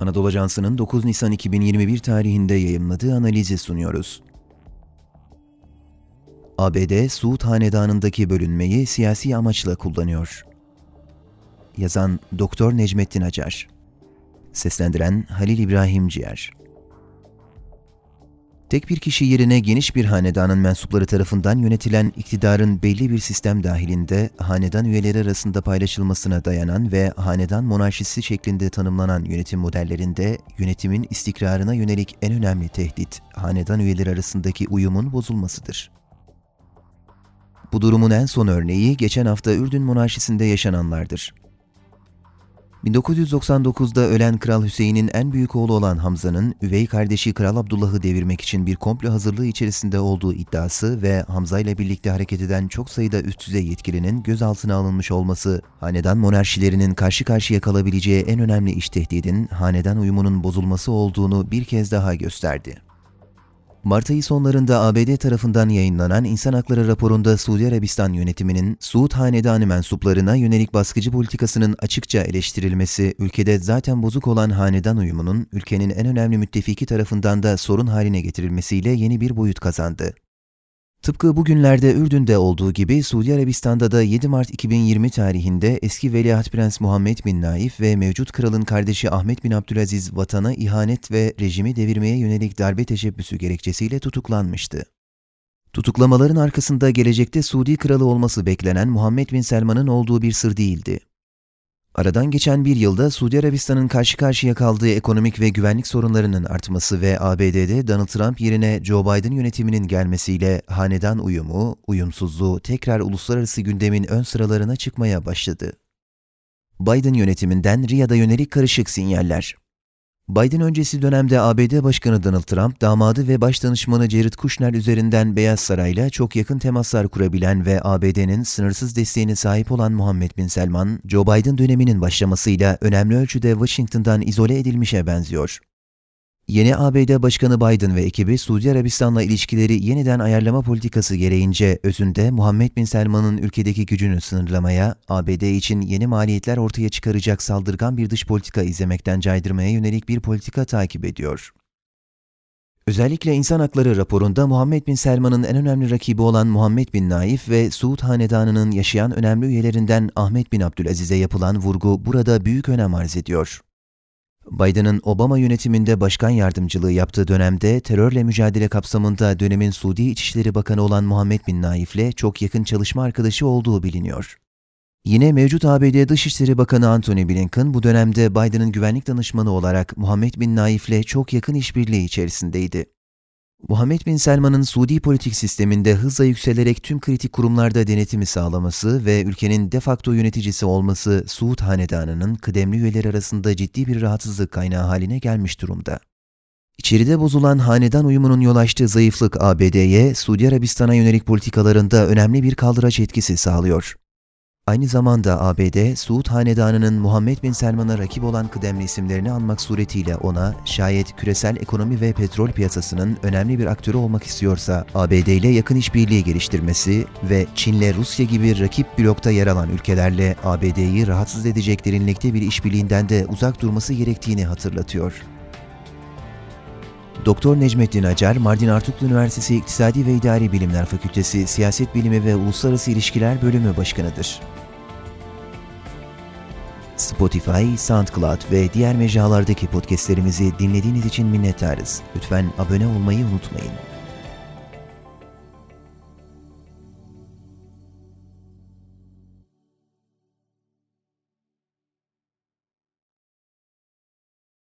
Anadolu Ajansı'nın 9 Nisan 2021 tarihinde yayımladığı analizi sunuyoruz. ABD, Suud Hanedanı'ndaki bölünmeyi siyasi amaçla kullanıyor. Yazan Dr. Necmettin Acar. Seslendiren Halil İbrahim Ciğer. Tek bir kişi yerine geniş bir hanedanın mensupları tarafından yönetilen iktidarın belli bir sistem dahilinde hanedan üyeleri arasında paylaşılmasına dayanan ve hanedan monarşisi şeklinde tanımlanan yönetim modellerinde yönetimin istikrarına yönelik en önemli tehdit, hanedan üyeleri arasındaki uyumun bozulmasıdır. Bu durumun en son örneği geçen hafta Ürdün Monarşisi'nde yaşananlardır. 1999'da ölen Kral Hüseyin'in en büyük oğlu olan Hamza'nın üvey kardeşi Kral Abdullah'ı devirmek için bir komplo hazırlığı içerisinde olduğu iddiası ve Hamza ile birlikte hareket eden çok sayıda üst düzey yetkilinin gözaltına alınmış olması, hanedan monarşilerinin karşı karşıya kalabileceği en önemli iç tehdidin hanedan uyumunun bozulması olduğunu bir kez daha gösterdi. Mart ayı sonlarında ABD tarafından yayınlanan İnsan Hakları raporunda Suudi Arabistan yönetiminin Suud Hanedanı mensuplarına yönelik baskıcı politikasının açıkça eleştirilmesi, ülkede zaten bozuk olan hanedan uyumunun ülkenin en önemli müttefiki tarafından da sorun haline getirilmesiyle yeni bir boyut kazandı. Tıpkı bugünlerde Ürdün'de olduğu gibi Suudi Arabistan'da da 7 Mart 2020 tarihinde eski Veliaht Prens Muhammed bin Nayef ve mevcut kralın kardeşi Ahmet bin Abdülaziz vatana ihanet ve rejimi devirmeye yönelik darbe teşebbüsü gerekçesiyle tutuklanmıştı. Tutuklamaların arkasında gelecekte Suudi kralı olması beklenen Muhammed bin Selman'ın olduğu bir sır değildi. Aradan geçen bir yılda Suudi Arabistan'ın karşı karşıya kaldığı ekonomik ve güvenlik sorunlarının artması ve ABD'de Donald Trump yerine Joe Biden yönetiminin gelmesiyle hanedan uyumu, uyumsuzluğu tekrar uluslararası gündemin ön sıralarına çıkmaya başladı. Biden yönetiminden Riyad'a yönelik karışık sinyaller. Biden öncesi dönemde ABD Başkanı Donald Trump, damadı ve başdanışmanı Jared Kushner üzerinden Beyaz Saray'la çok yakın temaslar kurabilen ve ABD'nin sınırsız desteğine sahip olan Muhammed bin Selman, Joe Biden döneminin başlamasıyla önemli ölçüde Washington'dan izole edilmişe benziyor. Yeni ABD Başkanı Biden ve ekibi Suudi Arabistan'la ilişkileri yeniden ayarlama politikası gereğince özünde Muhammed bin Selman'ın ülkedeki gücünü sınırlamaya, ABD için yeni maliyetler ortaya çıkaracak saldırgan bir dış politika izlemekten caydırmaya yönelik bir politika takip ediyor. Özellikle İnsan Hakları raporunda Muhammed bin Selman'ın en önemli rakibi olan Muhammed bin Nayef ve Suud Hanedanı'nın yaşayan önemli üyelerinden Ahmet bin Abdülaziz'e yapılan vurgu burada büyük önem arz ediyor. Biden'ın Obama yönetiminde başkan yardımcılığı yaptığı dönemde terörle mücadele kapsamında dönemin Suudi İçişleri Bakanı olan Muhammed bin Nayef'le çok yakın çalışma arkadaşı olduğu biliniyor. Yine mevcut ABD Dışişleri Bakanı Anthony Blinken bu dönemde Biden'ın güvenlik danışmanı olarak Muhammed bin Nayef'le çok yakın işbirliği içerisindeydi. Muhammed bin Selman'ın Suudi politik sisteminde hızla yükselerek tüm kritik kurumlarda denetimi sağlaması ve ülkenin de facto yöneticisi olması Suud Hanedanı'nın kıdemli üyeleri arasında ciddi bir rahatsızlık kaynağı haline gelmiş durumda. İçeride bozulan hanedan uyumunun yol açtığı zayıflık ABD'ye, Suudi Arabistan'a yönelik politikalarında önemli bir kaldıraç etkisi sağlıyor. Aynı zamanda ABD, Suud Hanedanı'nın Muhammed bin Selman'a rakip olan kıdemli isimlerini anmak suretiyle ona, şayet küresel ekonomi ve petrol piyasasının önemli bir aktörü olmak istiyorsa, ABD ile yakın işbirliği geliştirmesi ve Çin'le Rusya gibi rakip blokta yer alan ülkelerle ABD'yi rahatsız edecek derinlikte bir işbirliğinden de uzak durması gerektiğini hatırlatıyor. Doktor Necmettin Acar, Mardin Artuklu Üniversitesi İktisadi ve İdari Bilimler Fakültesi Siyaset Bilimi ve Uluslararası İlişkiler Bölümü Başkanıdır. Spotify, SoundCloud ve diğer mecralardaki podcastlerimizi dinlediğiniz için minnettarız. Lütfen abone olmayı unutmayın.